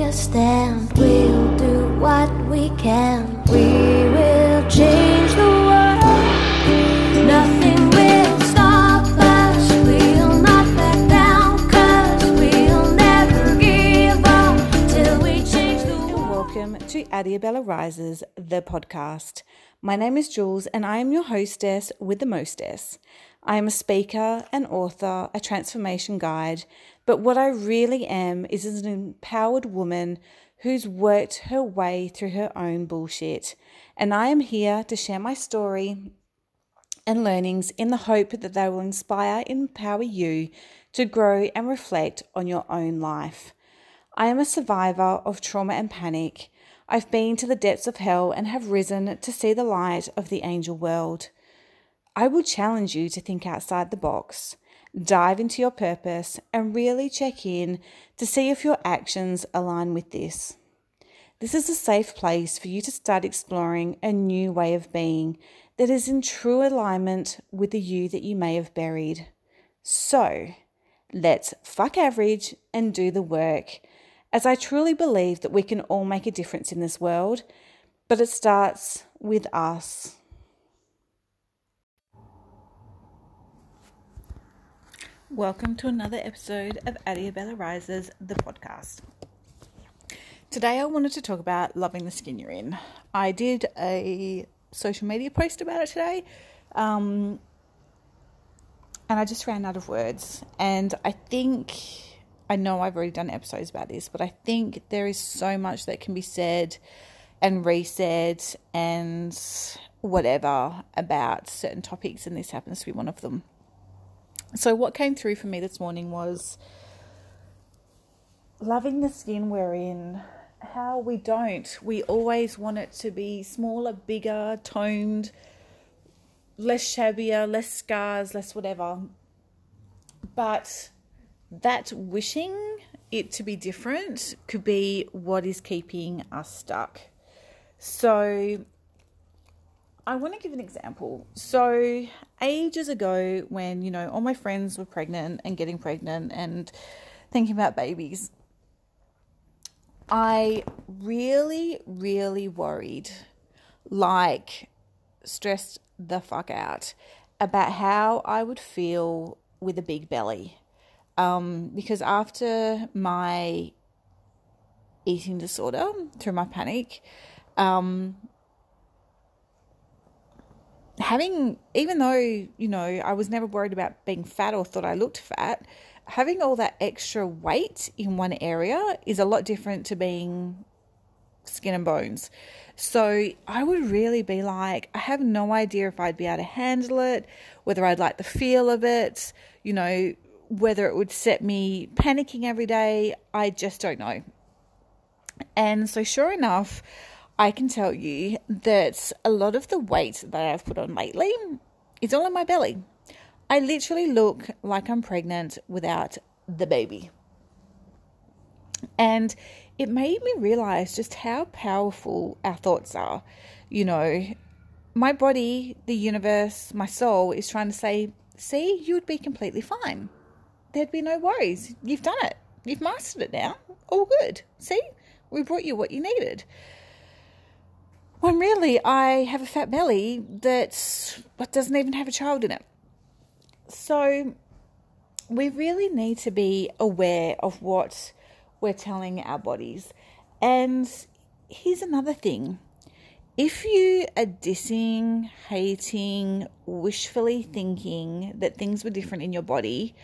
take a stand. We'll do what we can. We will change the world. Nothing will stop us. We'll not back down, 'cause we'll never give up till we change the world. Welcome to Adiabella Rises, the podcast. My name is Jules and I am your hostess with the mostess. I am a speaker, an author, a transformation guide, but what I really am is an empowered woman who's worked her way through her own bullshit. And I am here to share my story and learnings in the hope that they will inspire and empower you to grow and reflect on your own life. I am a survivor of trauma and panic. I've been to the depths of hell and have risen to see the light of the angel world. I will challenge you to think outside the box, dive into your purpose, and really check in to see if your actions align with this. This is a safe place for you to start exploring a new way of being that is in true alignment with the you that you may have buried. So, let's fuck average and do the work, as I truly believe that we can all make a difference in this world, but it starts with us. Welcome to another episode of Adiabella Rises, the podcast. Today I wanted to talk about loving the skin you're in. I did a social media post about it today, and I just ran out of words. And I think, I know I've already done episodes about this, but I think there is so much that can be said and re-said and whatever about certain topics, and this happens to be one of them. So what came through for me this morning was loving the skin we're in, how we don't. We always want it to be smaller, bigger, toned, less shabbier, less scars, less whatever. But that wishing it to be different could be what is keeping us stuck. So I want to give an example. So ages ago when, you know, all my friends were pregnant and getting pregnant and thinking about babies, I really, really worried, like stressed the fuck out about how I would feel with a big belly. Because after my eating disorder, through my panic, even though, you know, I was never worried about being fat or thought I looked fat, having all that extra weight in one area is a lot different to being skin and bones. So I would really be like, I have no idea if I'd be able to handle it, whether I'd like the feel of it, you know, whether it would set me panicking every day. I just don't know. And so sure enough, I can tell you that a lot of the weight that I've put on lately is all in my belly. I literally look like I'm pregnant without the baby. And it made me realize just how powerful our thoughts are. You know, my body, the universe, my soul is trying to say, see, you would be completely fine. There'd be no worries. You've done it. You've mastered it now. All good. See, we brought you what you needed. When really I have a fat belly that doesn't even have a child in it. So we really need to be aware of what we're telling our bodies. And here's another thing. If you are dissing, hating, wishfully thinking that things were different in your body,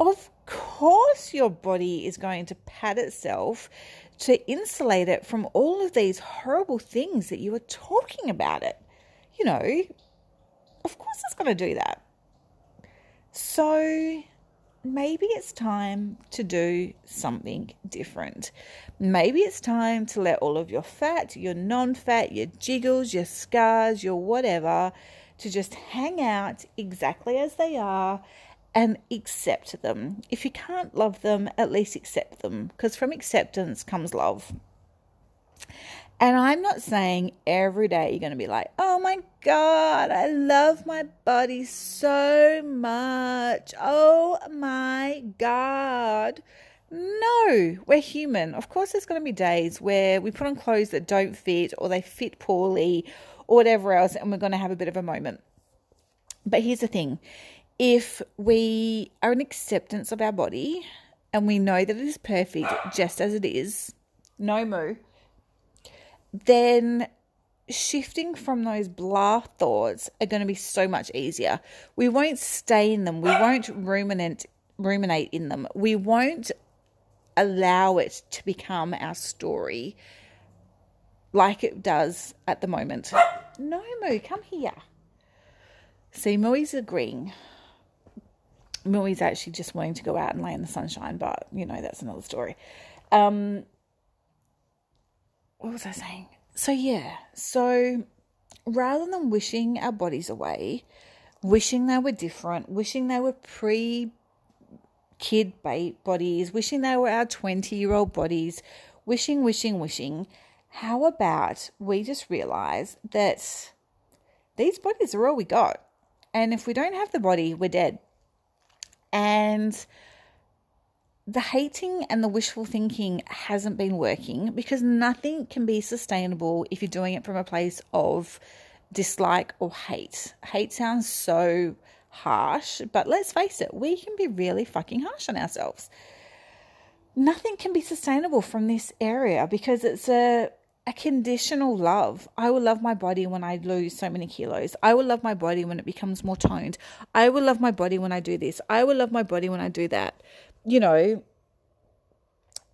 of course your body is going to pad itself to insulate it from all of these horrible things that you are talking about it. You know, of course it's going to do that. So maybe it's time to do something different. Maybe it's time to let all of your fat, your non-fat, your jiggles, your scars, your whatever, to just hang out exactly as they are and accept them. If you can't love them, at least accept them, because from acceptance comes love. And I'm not saying every day you're going to be like, oh my God, I love my body so much. Oh my God. No, we're human. Of course there's going to be days where we put on clothes that don't fit or they fit poorly or whatever else, and we're going to have a bit of a moment. But here's the thing. If we are in acceptance of our body and we know that it is perfect just as it is, no moo, then shifting from those blah thoughts are going to be so much easier. We won't stay in them. We won't ruminate in them. We won't allow it to become our story like it does at the moment. No, Moo, come here. See, Moo's agreeing. Moo's actually just wanting to go out and lay in the sunshine, but, you know, that's another story. What was I saying? So rather than wishing our bodies away, wishing they were different, wishing they were pre-kid bodies, wishing they were our 20-year-old bodies, wishing, how about we just realise that these bodies are all we got, and if we don't have the body, we're dead. And the hating and the wishful thinking hasn't been working, because nothing can be sustainable if you're doing it from a place of dislike or hate. Hate sounds so harsh, but let's face it, we can be really fucking harsh on ourselves. Nothing can be sustainable from this area because it's a conditional love. I will love my body when I lose so many kilos. I will love my body when it becomes more toned. I will love my body when I do this. I will love my body when I do that. You know,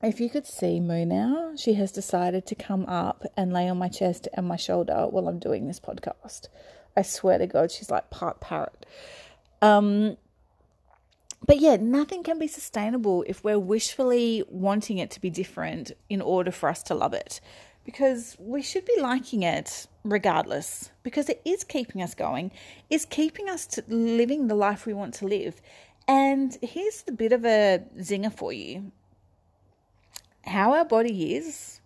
if you could see Moo now, she has decided to come up and lay on my chest and my shoulder while I'm doing this podcast. I swear to God, she's like part parrot. But yeah, nothing can be sustainable if we're wishfully wanting it to be different in order for us to love it, because we should be liking it regardless, because it is keeping us going. It's keeping us living the life we want to live. And here's the bit of a zinger for you. How our body is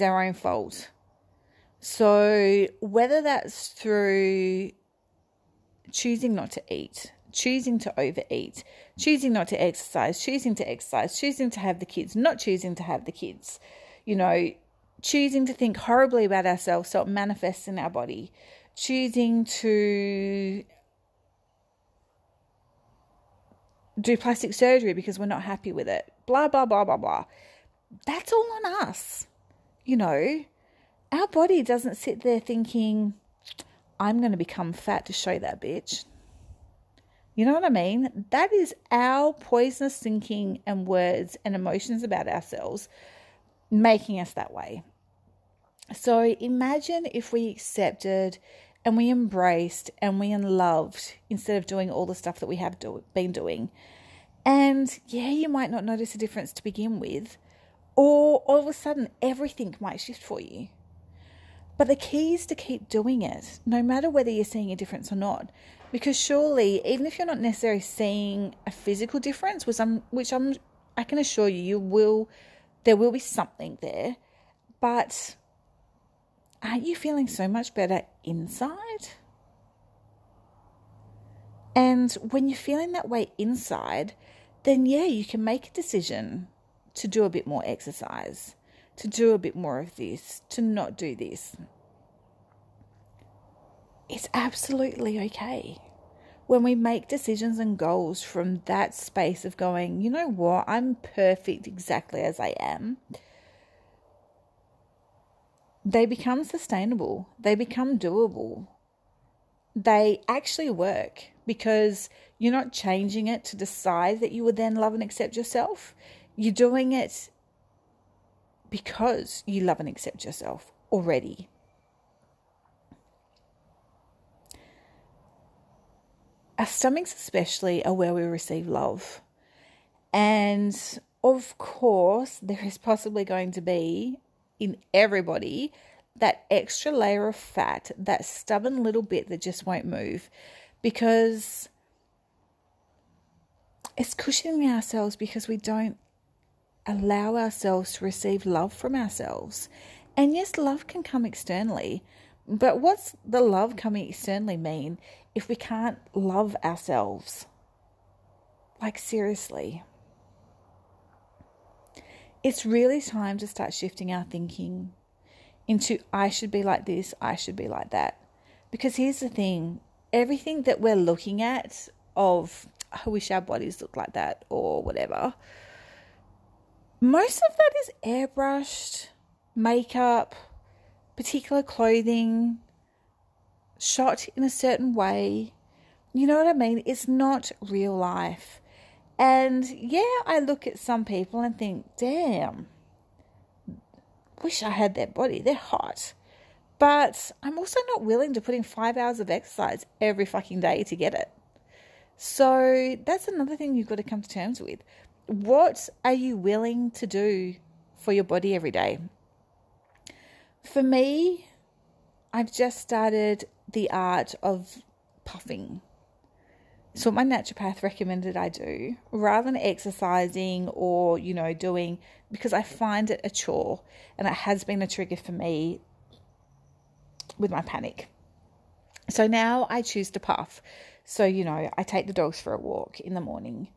our own fault. So whether that's through choosing not to eat, choosing to overeat, choosing not to exercise, choosing to have the kids, not choosing to have the kids, you know, choosing to think horribly about ourselves so it manifests in our body, choosing to do plastic surgery because we're not happy with it, blah, blah, blah, blah, blah. That's all on us. You know, our body doesn't sit there thinking, I'm going to become fat to show that bitch. You know what I mean? That is our poisonous thinking and words and emotions about ourselves making us that way. So imagine if we accepted and we embraced and we loved instead of doing all the stuff that we have been doing. And yeah, you might not notice a difference to begin with, or all of a sudden everything might shift for you. But the key is to keep doing it, no matter whether you're seeing a difference or not. Because surely, even if you're not necessarily seeing a physical difference, I can assure you, there will be something there. But aren't you feeling so much better inside? And when you're feeling that way inside, then yeah, you can make a decision to do a bit more exercise, to do a bit more of this, to not do this. It's absolutely okay when we make decisions and goals from that space of going, you know what, I'm perfect exactly as I am. They become sustainable. They become doable. They actually work, because you're not changing it to decide that you would then love and accept yourself. You're doing it because you love and accept yourself already. Our stomachs especially are where we receive love. And of course, there is possibly going to be, in everybody, that extra layer of fat, that stubborn little bit that just won't move, because it's cushioning ourselves because we don't allow ourselves to receive love from ourselves. And yes, love can come externally, but what's the love coming externally mean if we can't love ourselves? Like, seriously. It's really time to start shifting our thinking into I should be like this, I should be like that. Because here's the thing, everything that we're looking at of I wish our bodies looked like that or whatever, most of that is airbrushed, makeup, particular clothing, shot in a certain way. You know what I mean? It's not real life. And yeah, I look at some people and think, damn, wish I had their body. They're hot. But I'm also not willing to put in 5 hours of exercise every fucking day to get it. So that's another thing you've got to come to terms with. What are you willing to do for your body every day? For me, I've just started the art of puffing. So what my naturopath recommended I do, rather than exercising or, you know, doing, because I find it a chore and it has been a trigger for me with my panic. So now I choose to puff. So, you know, I take the dogs for a walk in the morning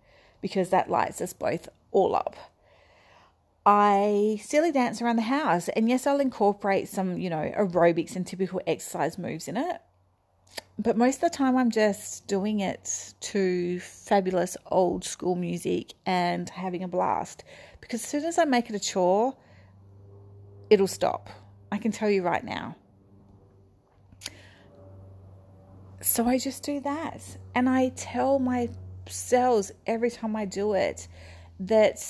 because that lights us both all up. I silly dance around the house, and yes, I'll incorporate some, you know, aerobics and typical exercise moves in it. But most of the time I'm just doing it to fabulous old school music and having a blast. Because as soon as I make it a chore, it'll stop. I can tell you right now. So I just do that. And I tell my cells every time I do it that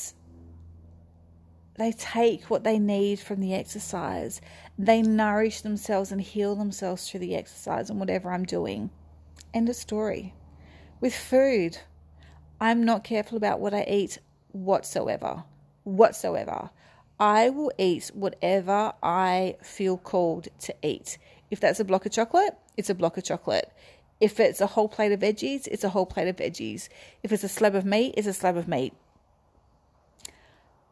they take what they need from the exercise. They nourish themselves and heal themselves through the exercise and whatever I'm doing. End of story. With food, I'm not careful about what I eat whatsoever. Whatsoever. I will eat whatever I feel called to eat. If that's a block of chocolate, it's a block of chocolate. If it's a whole plate of veggies, it's a whole plate of veggies. If it's a slab of meat, it's a slab of meat.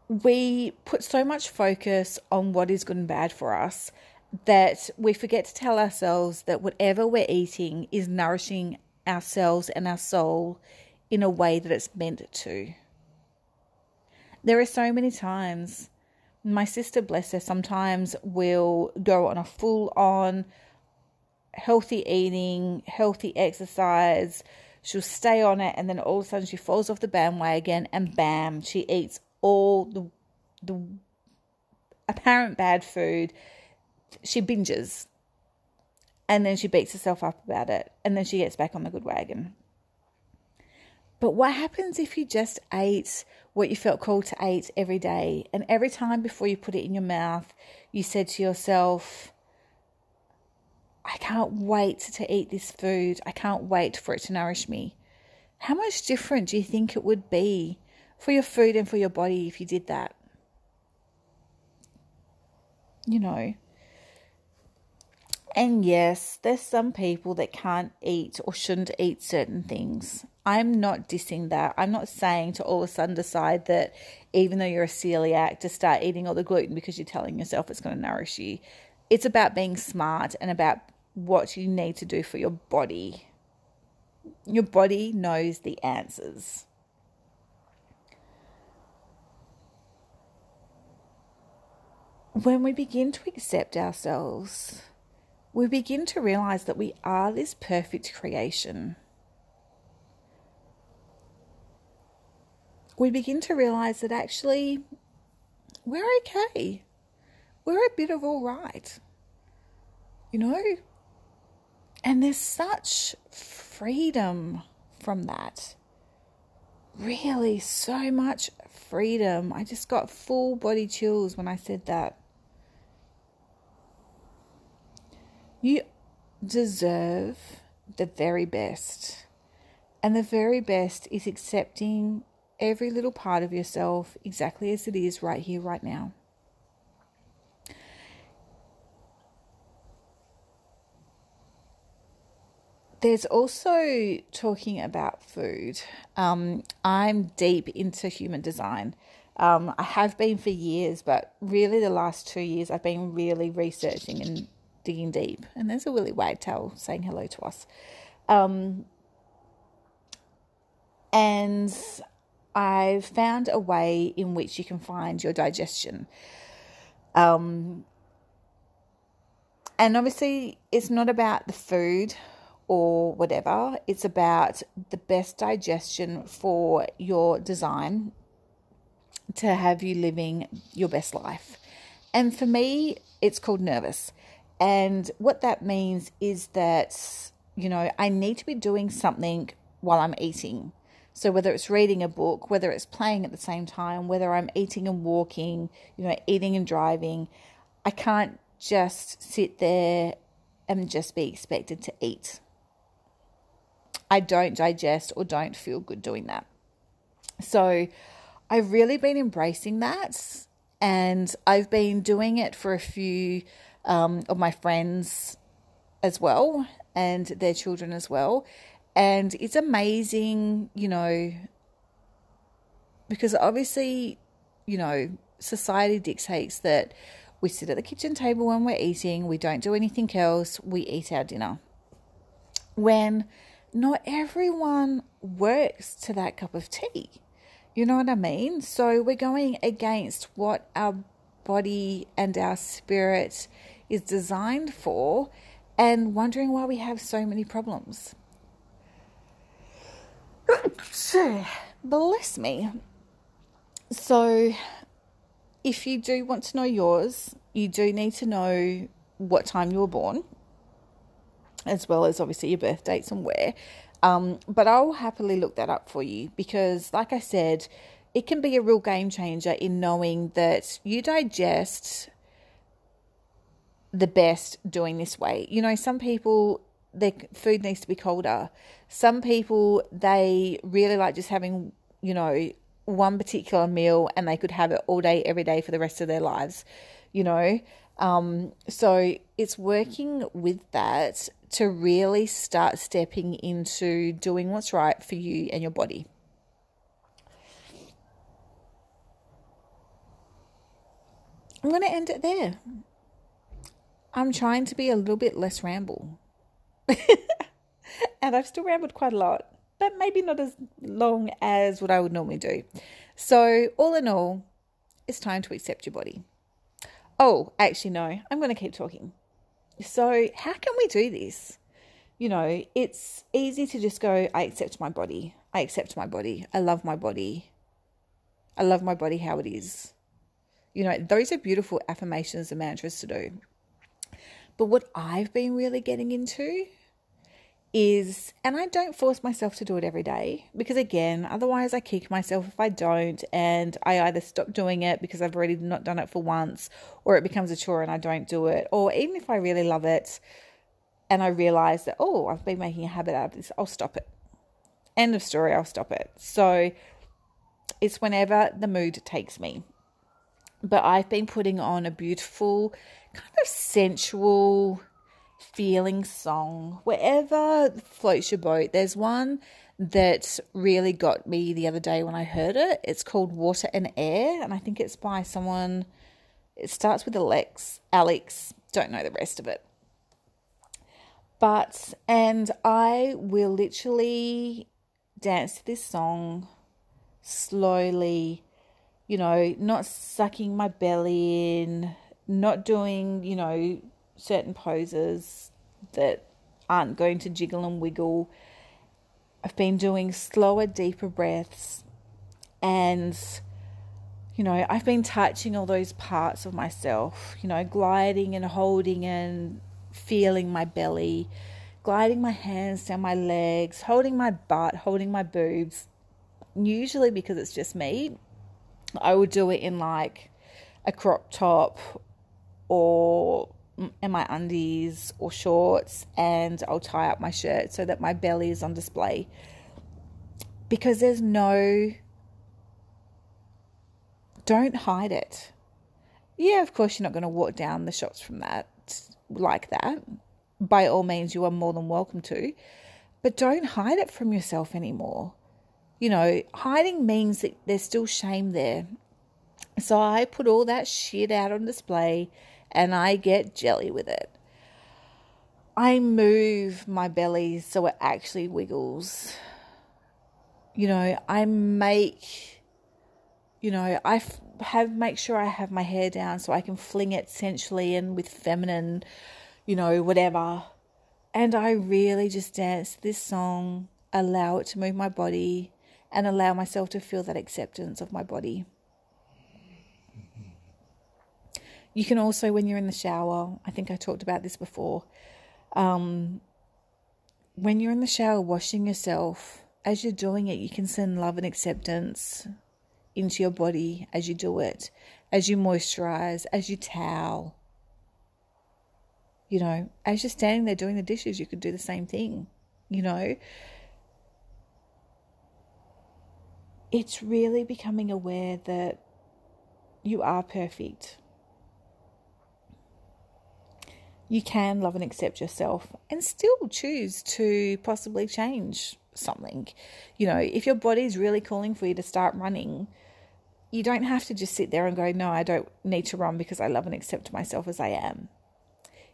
We put so much focus on what is good and bad for us that we forget to tell ourselves that whatever we're eating is nourishing ourselves and our soul in a way that it's meant to. There are so many times, my sister, bless her, sometimes will go on a full-on healthy eating, healthy exercise. She'll stay on it, and then all of a sudden she falls off the bandwagon, and bam, she eats all the apparent bad food. She binges, and then she beats herself up about it, and then she gets back on the good wagon. But what happens if you just ate what you felt called to eat every day, and every time before you put it in your mouth, you said to yourself, I can't wait to eat this food. I can't wait for it to nourish me. How much different do you think it would be for your food and for your body if you did that? You know. And yes, there's some people that can't eat or shouldn't eat certain things. I'm not dissing that. I'm not saying to all of a sudden decide that even though you're a celiac to start eating all the gluten because you're telling yourself it's going to nourish you. It's about being smart and about what you need to do for your body. Your body knows the answers. When we begin to accept ourselves, we begin to realize that we are this perfect creation. We begin to realize that actually we're okay. We're a bit of all right, you know? And there's such freedom from that. Really, so much freedom. I just got full body chills when I said that. You deserve the very best. And the very best is accepting every little part of yourself exactly as it is right here, right now. There's also talking about food. I'm deep into human design. I have been for years, but really the last 2 years I've been really researching and digging deep. And there's a Willie Wagtail saying hello to us. And I've found a way in which you can find your digestion. And obviously it's not about the food or whatever. It's about the best digestion for your design to have you living your best life. And for me, it's called nervous. And what that means is that, you know, I need to be doing something while I'm eating. So whether it's reading a book, whether it's playing at the same time, whether I'm eating and walking, you know, eating and driving, I can't just sit there and just be expected to eat. I don't digest or don't feel good doing that. So I've really been embracing that, and I've been doing it for a few of my friends as well and their children as well. And it's amazing, you know, because obviously, you know, society dictates that we sit at the kitchen table when we're eating, we don't do anything else, we eat our dinner. When not everyone works to that cup of tea, you know what I mean? So we're going against what our body and our spirit is designed for and wondering why we have so many problems. Bless me. So if you do want to know yours, you do need to know what time you were born, as well as obviously your birth dates and where. But I'll happily look that up for you, because like I said, it can be a real game changer in knowing that you digest the best doing this way. You know, some people, their food needs to be colder. Some people, they really like just having, you know, one particular meal, and they could have it all day, every day for the rest of their lives, you know. So it's working with that to really start stepping into doing what's right for you and your body. I'm going to end it there. I'm trying to be a little bit less ramble. And I've still rambled quite a lot, but maybe not as long as what I would normally do. So all in all, it's time to accept your body. Oh, actually, no, I'm going to keep talking. So how can we do this? You know, it's easy to just go, I accept my body. I accept my body. I love my body. I love my body how it is. You know, those are beautiful affirmations and mantras to do. But what I've been really getting into is, and I don't force myself to do it every day, because again, otherwise I kick myself if I don't, and I either stop doing it because I've already not done it for once, or it becomes a chore and I don't do it. Or even if I really love it and I realize that, oh, I've been making a habit out of this, I'll stop it. End of story, I'll stop it. So it's whenever the mood takes me. But I've been putting on a beautiful, kind of sensual feeling song, whatever floats your boat. There's one that really got me the other day when I heard it. It's called Water and Air, and I think it's by someone. It starts with Alex, don't know the rest of it. But, and I will literally dance to this song slowly, you know, not sucking my belly in, not doing, you know, certain poses that aren't going to jiggle and wiggle. I've been doing slower, deeper breaths, and, you know, I've been touching all those parts of myself, you know, gliding and holding and feeling my belly, gliding my hands down my legs, holding my butt, holding my boobs. Usually, because it's just me, I would do it in like a crop top or in my undies or shorts, and I'll tie up my shirt so that my belly is on display, because there's don't hide it. Yeah, of course you're not going to walk down the shops from that like that. By all means, you are more than welcome to, but don't hide it from yourself anymore. You know, hiding means that there's still shame there. So I put all that shit out on display and I get jelly with it. I move my belly so it actually wiggles. you know, I make, you know, make sure I have my hair down so I can fling it sensually and with feminine, you know, whatever. And I really just dance this song, allow it to move my body and allow myself to feel that acceptance of my body. You can also, when you're in the shower, I think I talked about this before, when you're in the shower washing yourself, as you're doing it, you can send love and acceptance into your body as you do it, as you moisturize, as you towel. You know, as you're standing there doing the dishes, you could do the same thing, you know. It's really becoming aware that you are perfect. You can love and accept yourself and still choose to possibly change something. You know, if your body's really calling for you to start running, you don't have to just sit there and go, no, I don't need to run because I love and accept myself as I am.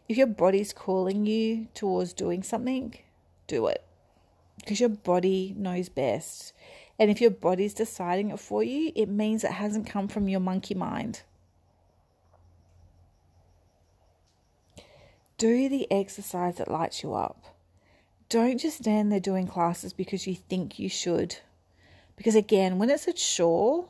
If your body's calling you towards doing something, do it, because your body knows best. And if your body's deciding it for you, it means it hasn't come from your monkey mind. Do the exercise that lights you up. Don't just stand there doing classes because you think you should. Because again, when it's a chore,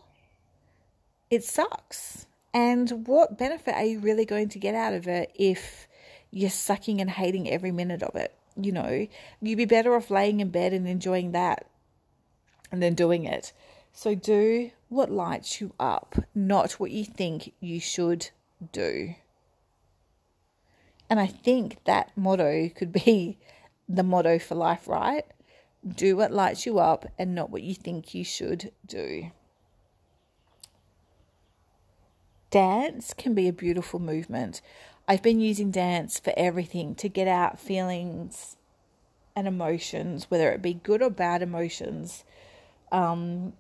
it sucks. And what benefit are you really going to get out of it if you're sucking and hating every minute of it? You know, you'd be better off laying in bed and enjoying that and then doing it. So do what lights you up, not what you think you should do. And I think that motto could be the motto for life, right? Do what lights you up and not what you think you should do. Dance can be a beautiful movement. I've been using dance for everything to get out feelings and emotions, whether it be good or bad emotions. I've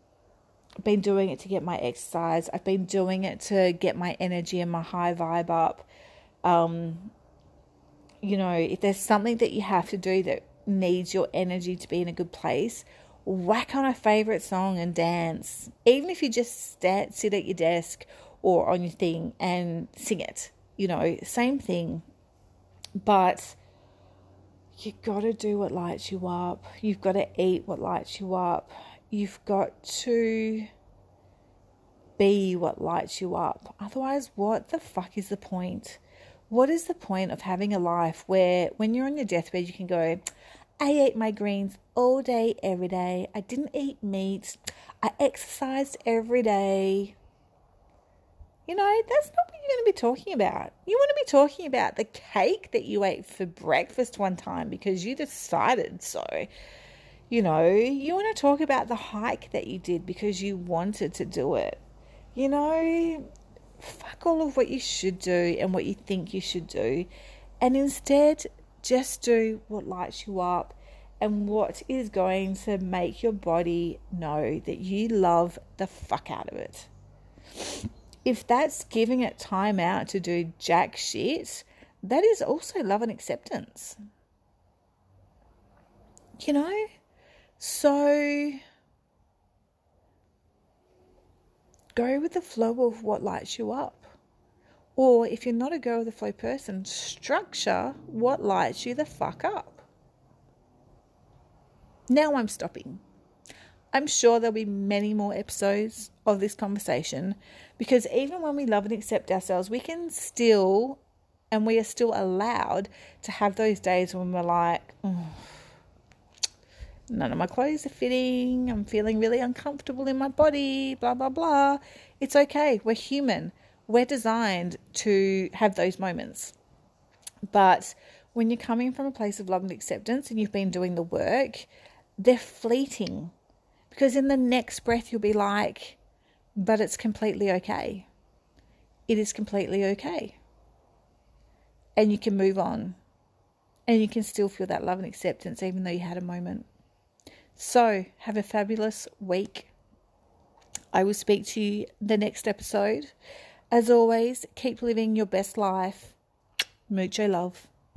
been doing it to get my exercise. I've been doing it to get my energy and my high vibe up. You know, if there's something that you have to do that needs your energy to be in a good place, whack on a favorite song and dance. Even if you just sit at your desk or on your thing and sing it, you know, same thing. But you got to do what lights you up. You've got to eat what lights you up. You've got to be what lights you up. Otherwise, what the fuck is the point? What is the point of having a life where when you're on your deathbed, you can go, I ate my greens all day, every day. I didn't eat meat. I exercised every day. You know, that's not what you're going to be talking about. You want to be talking about the cake that you ate for breakfast one time because you decided so. You know, you want to talk about the hike that you did because you wanted to do it. You know, fuck all of what you should do and what you think you should do, and instead just do what lights you up and what is going to make your body know that you love the fuck out of it. If that's giving it time out to do jack shit, that is also love and acceptance. You know? So go with the flow of what lights you up. Or if you're not a go with the flow person, structure what lights you the fuck up. Now I'm stopping. I'm sure there'll be many more episodes of this conversation, because even when we love and accept ourselves, we can still, and we are still allowed to have those days when we're like, oh, none of my clothes are fitting, I'm feeling really uncomfortable in my body, blah, blah, blah. It's okay. We're human. We're designed to have those moments. But when you're coming from a place of love and acceptance and you've been doing the work, they're fleeting, because in the next breath you'll be like, but it's completely okay. It is completely okay. And you can move on. And you can still feel that love and acceptance even though you had a moment. So, have a fabulous week. I will speak to you the next episode. As always, keep living your best life. Mucho love.